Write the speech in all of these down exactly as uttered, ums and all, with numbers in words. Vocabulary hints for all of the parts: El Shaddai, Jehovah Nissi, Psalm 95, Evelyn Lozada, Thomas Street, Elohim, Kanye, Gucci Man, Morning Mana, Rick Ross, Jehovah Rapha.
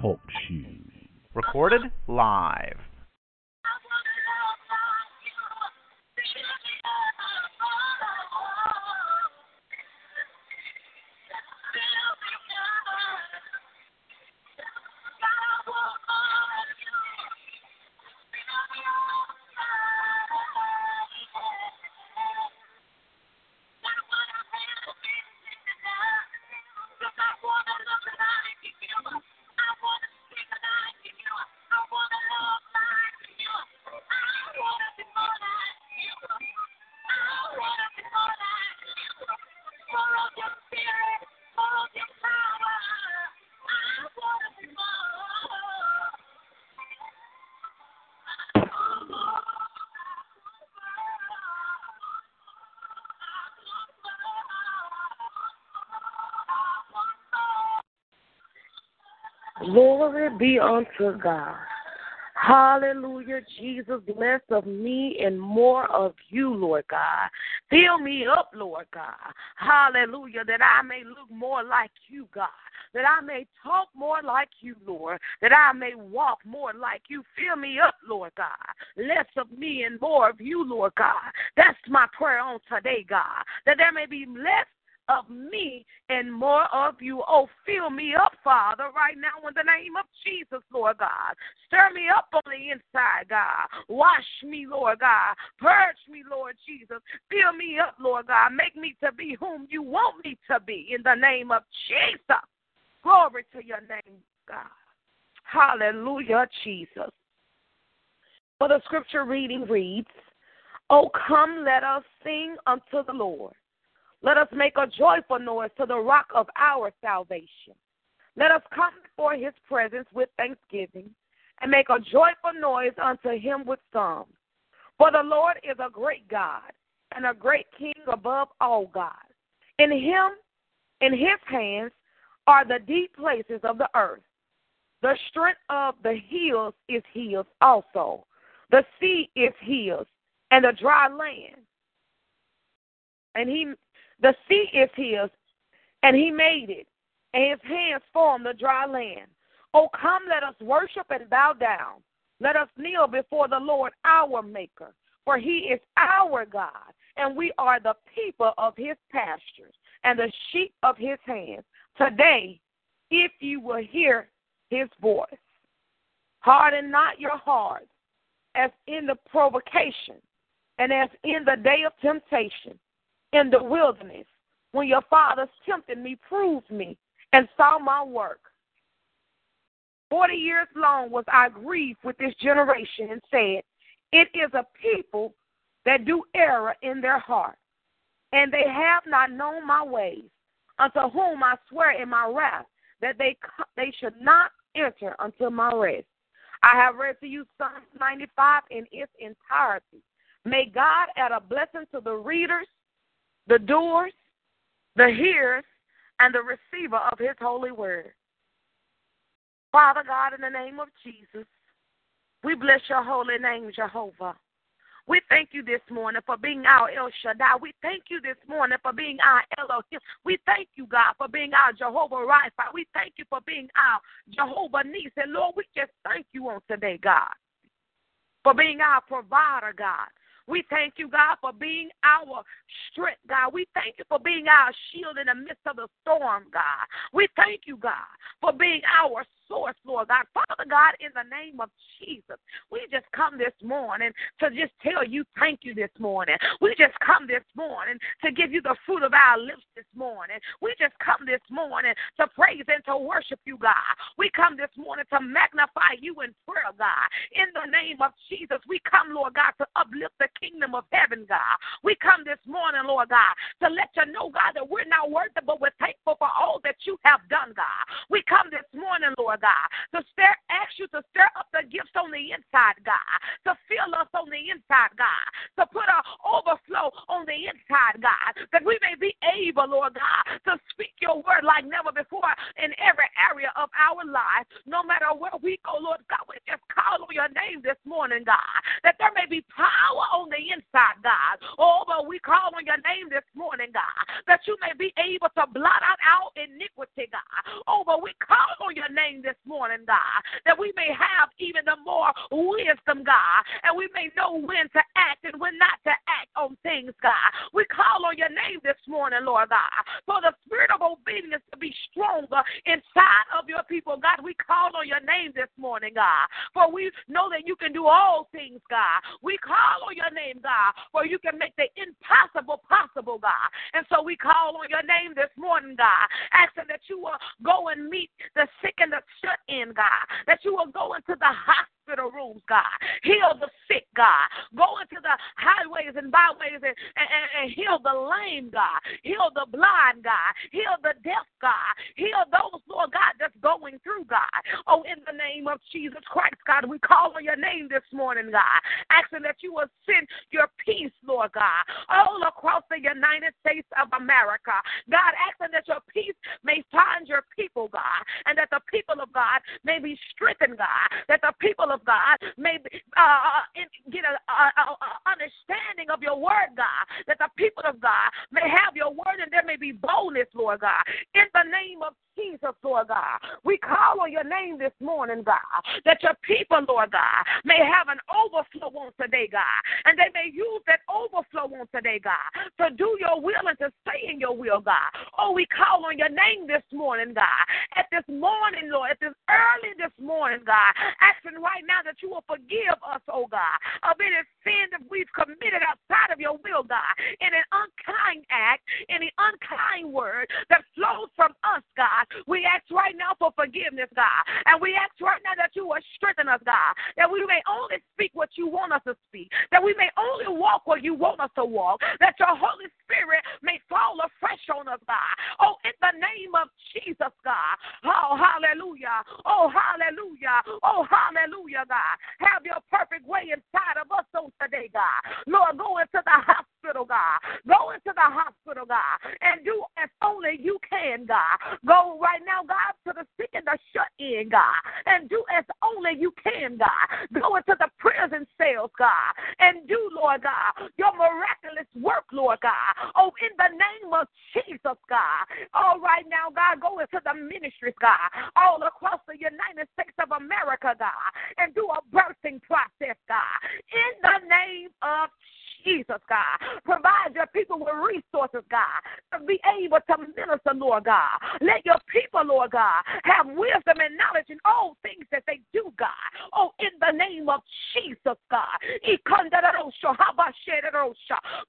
Talk shoes. Recorded live. Glory be unto God. Hallelujah, Jesus, less of me and more of you, Lord God. Fill me up, Lord God. Hallelujah, that I may look more like you, God. That I may talk more like you, Lord. That I may walk more like you. Fill me up, Lord God. Less of me and more of you, Lord God. That's my prayer on today, God. That there may be less of me and more of you. Oh, fill me up, Father, right now in the name of Jesus, Lord God. Stir me up on the inside, God. Wash me, Lord God. Purge me, Lord Jesus. Fill me up, Lord God. Make me to be whom you want me to be in the name of Jesus. Glory to your name, God. Hallelujah, Jesus. For the scripture reading reads, "Oh, come, let us sing unto the Lord. Let us make a joyful noise to the rock of our salvation. Let us come before his presence with thanksgiving and make a joyful noise unto him with psalms. For the Lord is a great God and a great King above all gods. In him, in his hands are the deep places of the earth. The strength of the hills is his also. The sea is his and the dry land. And he... The sea is his, and he made it, and his hands formed the dry land. Oh, come, let us worship and bow down. Let us kneel before the Lord, our Maker, for he is our God, and we are the people of his pastures and the sheep of his hands. Today, if you will hear his voice, harden not your hearts as in the provocation and as in the day of temptation. In the wilderness, when your fathers tempted me, proved me, and saw my work. Forty years long was I grieved with this generation and said, it is a people that do error in their heart, and they have not known my ways, unto whom I swear in my wrath that they they should not enter unto my rest. I have read to you Psalm ninety-five in its entirety. May God add a blessing to the readers, the doers, the hearers, and the receiver of his holy word. Father God, in the name of Jesus, we bless your holy name, Jehovah. We thank you this morning for being our El Shaddai. We thank you this morning for being our Elohim. We thank you, God, for being our Jehovah Rapha. We thank you for being our Jehovah Nissi. And Lord, we just thank you on today, God, for being our provider, God. We thank you, God, for being our strength, God. We thank you for being our shield in the midst of the storm, God. We thank you, God, for being our source, Lord God. Father God, in the name of Jesus, we just come this morning to just tell you thank you this morning. We just come this morning to give you the fruit of our lips this morning. We just come this morning to praise and to worship you, God. We come this morning to magnify you in prayer, God. In the name of Jesus, we come, Lord God, to uplift the kingdom of heaven, God. We come this morning, Lord God, to let you know, God, that we're not worthy, but we're thankful for have done, God. We come this morning, Lord God, to stir, ask you to stir up the gifts on the inside, God, to fill us on the inside, God, to put our overflow on the inside, God, that we may be able, Lord God, to speak your word like never before in every area of our life. No matter where we go, Lord God, we just call on your name this morning, God, that there may be power on the inside, God. Oh, but we call on your name this morning, God, that you may be able to blot out our iniquity, God. Oh, but we call on your name this morning, God, that we may have even the more wisdom, God, and we may know when to act and when not to act on things, God. We call on your name this morning, Lord God, for the spirit of obedience to be stronger inside of your people, God. We call on your name this morning, God, for we know that you can do all things, God. We call on your name, God, for you can make the impossible possible, God. And so we call on your name this morning, God, asking that you will go and meet the sick and the shut in, God, that you will go into the hospital rooms, God. Heal the sick, God. Go into the highways and byways and, and, and, and heal the lame, God. Heal the blind, God. Heal the deaf, God. Heal those, Lord God, that's going through, God. Oh, in the name of Jesus Christ, God, we call on your name this morning, God, asking that you will send your peace, Lord God, all across the United States of America. God, asking that your peace may find your people, God, and that the people of God may be strengthened, God, that the people of God may uh, get an understanding of your word, God, that the people of God may have your word and there may be boldness, Lord God, in the name of Jesus, Lord God. We call on your name this morning, God, that your people, Lord God, may have an overflow on today, God, and they may use that overflow on today, God, to do your will and to stay in your will, God. Oh, we call on your name this morning, God, at this morning, Lord, at this early this morning, God, asking right now that you will forgive us, oh God, of any sin that we've committed outside of your will, God, in an unkind act, any unkind word that flows from us, God. We ask right now for forgiveness, God, and we ask right now that you will strengthen us, God, that we may only speak what you want us to speak, that we may only walk where you want us to walk, that your Holy Spirit may fall afresh on us, God. Oh, in the name of Jesus, God. Oh, hallelujah. Oh, hallelujah. Oh, hallelujah. God, have your perfect way inside of us on today, God. Lord, go into the hospital, God. Go into the hospital, God, and do as only you can, God. Go right now, God, to the sick and the shut in, God, and do as only you can, God. Go into the prison cells, God, and do, Lord God, your miraculous work, Lord God. Oh, in the name of Jesus, God. Oh, right now, God, go into the ministries, God, all across the United States of America, God, and do a birthing process, God, in the name of Jesus, God. Provide your people with resources, God, to be able to minister, Lord God. Let your people, Lord God, have wisdom and knowledge in all things that they do, God. Oh, in the name of Jesus, God.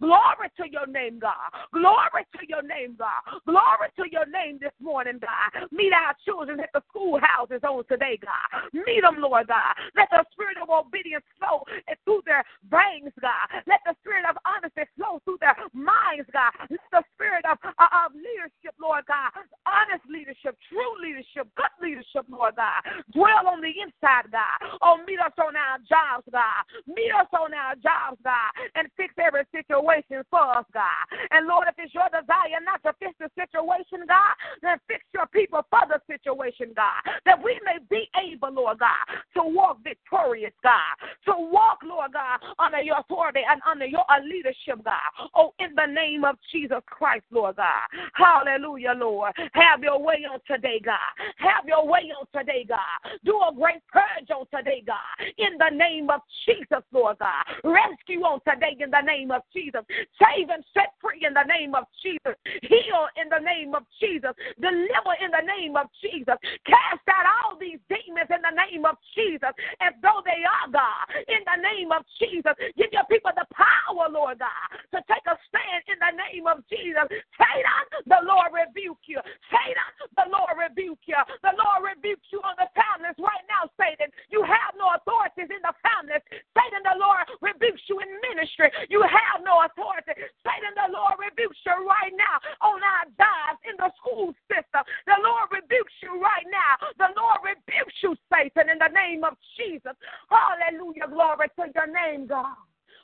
Glory to your name, God. Glory to your name, God. Glory to your name this morning, God. Meet our children at the schoolhouses on today, God. Meet them, Lord God. Let the spirit of obedience flow through their brains, God. Let the spirit of honesty flow through their minds, God. Let the spirit of, uh, of leadership, Lord God, honest leadership, true leadership, good leadership, Lord God, dwell on the inside, God. Oh, meet us on our jobs, God. Meet us on our jobs, God, and fix every situation for us, God. And Lord, if it's your desire not to fix the situation, God, then fix your people for the situation, God, that we may be able, Lord God, to walk victorious, God, to walk, Lord God, under your authority and under your leadership, God. Oh, in the name of Jesus Christ, Lord God. Hallelujah, Lord. Have your way on today, God. Have your way on today, God. Do a great purge on today, God. In the name of Jesus, Lord God. Rescue on today in the name of Jesus. Save and set free in the name of Jesus. Heal in the name of Jesus. Deliver in the name of Jesus. Cast out all these demons in the name of Jesus, as though they are, God, in the name of Jesus. Give your people the power, Lord God, to take a stand in the name of Jesus. Satan, the Lord rebuke you. Satan, the Lord rebuke you. The Lord rebukes you on the families right now, Satan. You have no authorities in the families. Satan, the Lord rebukes you in ministry. You have no authority. Satan, the Lord rebukes you right now on our jobs, in the school you, sister. The Lord rebukes you right now. The Lord rebukes you, Satan, in the name of Jesus. Hallelujah. Glory to your name, God.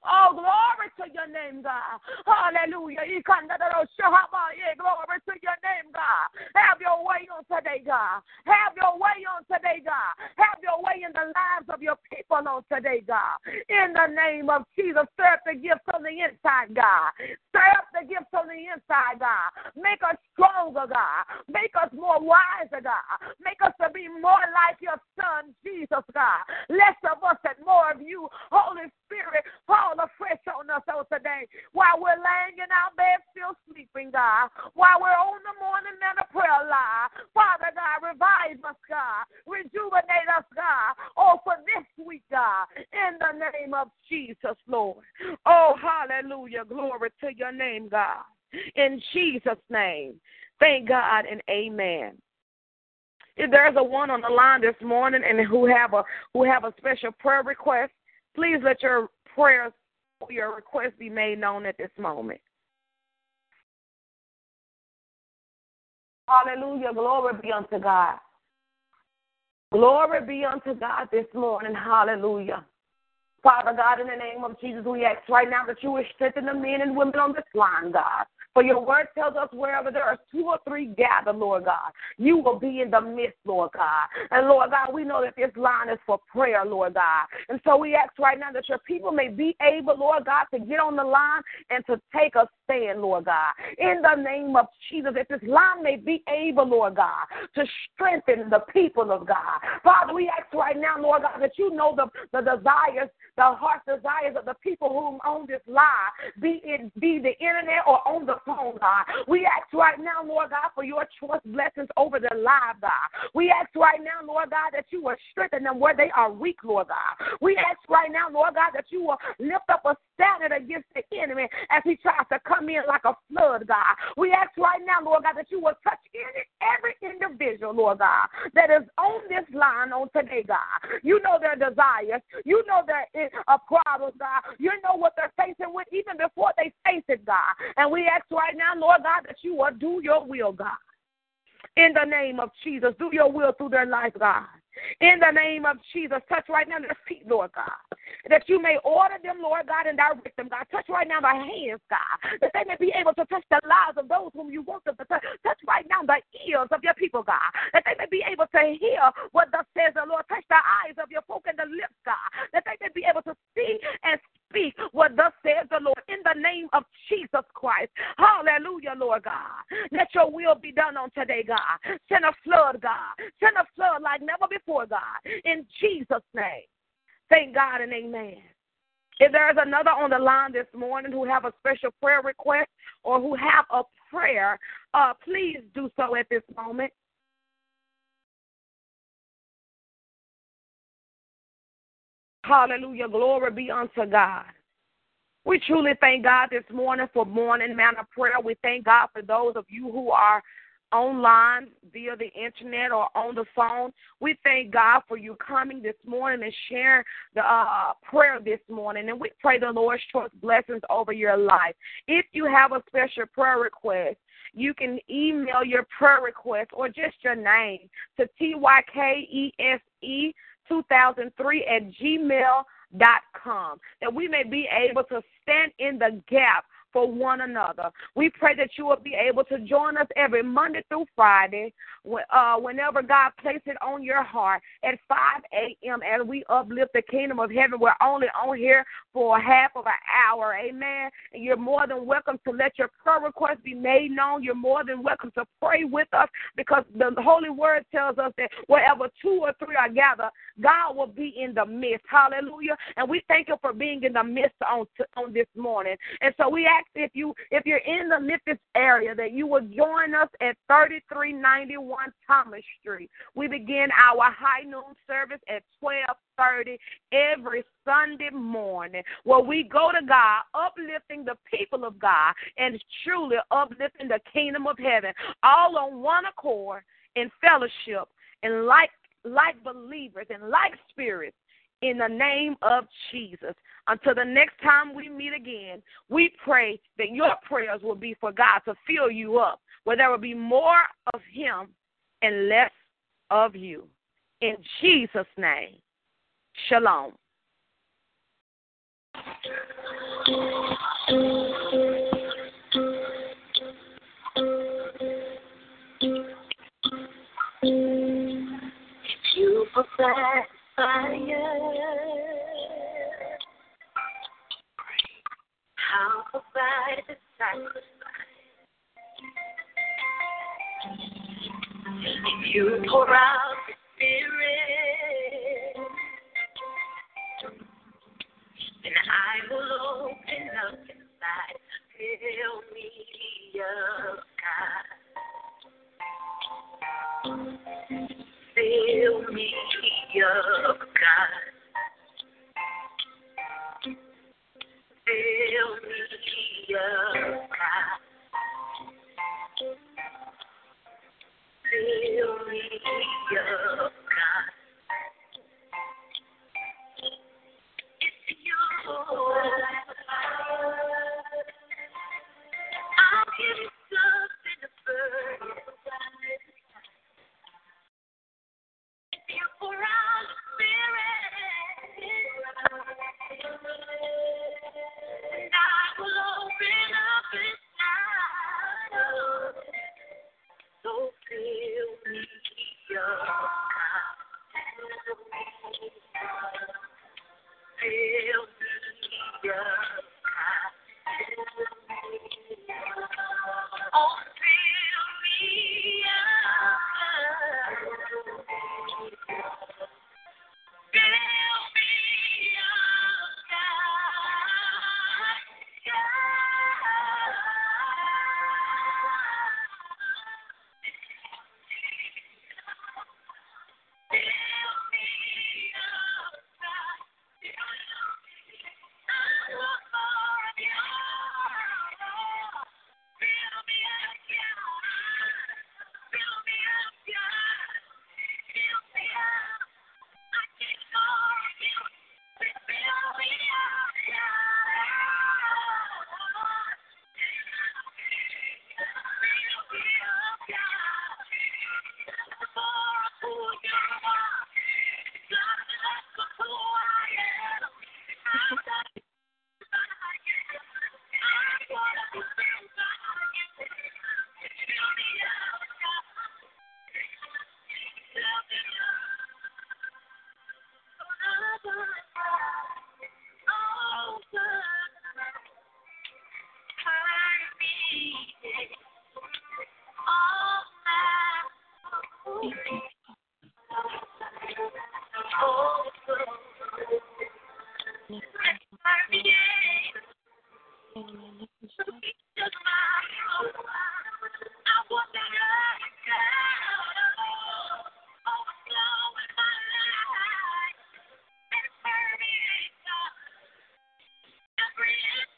Oh, glory to your name, God. Hallelujah. Glory to your name, God. Have your way on today, God. Have your way on today, God. Have your way in the lives of your people on today, God. In the name of Jesus, stir up the gift on the inside, God. Stir up the gift on the inside, God. Make us stronger, God. Make us more wiser, God. Make us to be more like your son, Jesus, God. Less of us and more of you, Holy Spirit. Fall afresh on us on today while we're laying in our bed still sleeping, God, while we're on the morning and a prayer line. Father God, revive us, God. Rejuvenate us, God. Oh, for this week, God, in the name of Jesus, Lord. Oh, hallelujah. Glory to your name, God. In Jesus' name, thank God and amen. If there's a one on the line this morning and who have a who have a special prayer request, please let your prayers for your request be made known at this moment. Hallelujah. Glory be unto God. Glory be unto God this morning. Hallelujah. Father God, in the name of Jesus, we ask right now that you would strengthen the men and women on this line, God. For your word tells us wherever there are two or three gathered, Lord God, you will be in the midst, Lord God. And, Lord God, we know that this line is for prayer, Lord God. And so we ask right now that your people may be able, Lord God, to get on the line and to take a stand, Lord God. In the name of Jesus, that this line may be able, Lord God, to strengthen the people of God. Father, we ask right now, Lord God, that you know the, the desires, the heart desires of the people whom on this line, be it be the internet or on the phone, God. We ask right now, Lord God, for your trust blessings over their lives, God. We ask right now, Lord God, that you will strengthen them where they are weak, Lord God. We ask right now, Lord God, that you will lift up a standard against the enemy as he tries to come in like a flood, God. We ask right now, Lord God, that you will touch any, every individual, Lord God, that is on this line on today, God. You know their desires. You know their a problem, God. You know what they're facing with even before they face it, God. And we ask right now, Lord God, that you will do your will, God. In the name of Jesus, do your will through their life, God. In the name of Jesus, touch right now their feet, Lord God, that you may order them, Lord God, and direct them, God. Touch right now their hands, God, that they may be able to touch the lives of those whom you want them to touch. Touch right now the ears of your people, God, that they may be able to hear what thus says the Lord. Touch the eyes of your folk and the lips, God, that they may be able to see and speak what thus says the Lord. In the name of Jesus Christ, hallelujah, Lord God, let your will be done on today, God. Send a flood, God. Send a flood like never before. For God, in Jesus' name, thank God and amen. If there is another on the line this morning who have a special prayer request or who have a prayer, uh, please do so at this moment. Hallelujah, glory be unto God. We truly thank God this morning for morning manna prayer. We thank God for those of you who are online via the internet or on the phone. We thank God for you coming this morning and sharing the uh, prayer this morning. And we pray the Lord's choice blessings over your life. If you have a special prayer request, you can email your prayer request or just your name to T Y K E S E two thousand three at gmail dot com, that we may be able to stand in the gap for one another. We pray that you will be able to join us every Monday through Friday, uh, whenever God places it on your heart, at five a.m. as we uplift the kingdom of heaven. We're only on here for half of an hour, amen. And you're more than welcome to let your prayer request be made known. You're more than welcome to pray with us, because the Holy Word tells us that wherever two or three are gathered, God will be in the midst. Hallelujah. And we thank you for being in the midst on, on this morning. And so we ask If you if you're in the Memphis area, that you will join us at thirty-three ninety-one Thomas Street. We begin our high noon service at twelve thirty every Sunday morning, where we go to God, uplifting the people of God and truly uplifting the kingdom of heaven, all on one accord in fellowship and like like believers and like spirits. In the name of Jesus. Until the next time we meet again, we pray that your prayers will be for God to fill you up where there will be more of him and less of you. In Jesus' name, shalom. If you provide fire, I'll provide the sacrifice. If you pour out the Spirit, then I will open up inside. Fill me up, God. Fill me up, God. Fill me up, God. Fill me up, God. It's you. I'll give you something to burn. If you pour out the Spirit, I will open up inside of you. So fill me up, God. Fill me up, God. Oh, fill me up. Fill me up, God.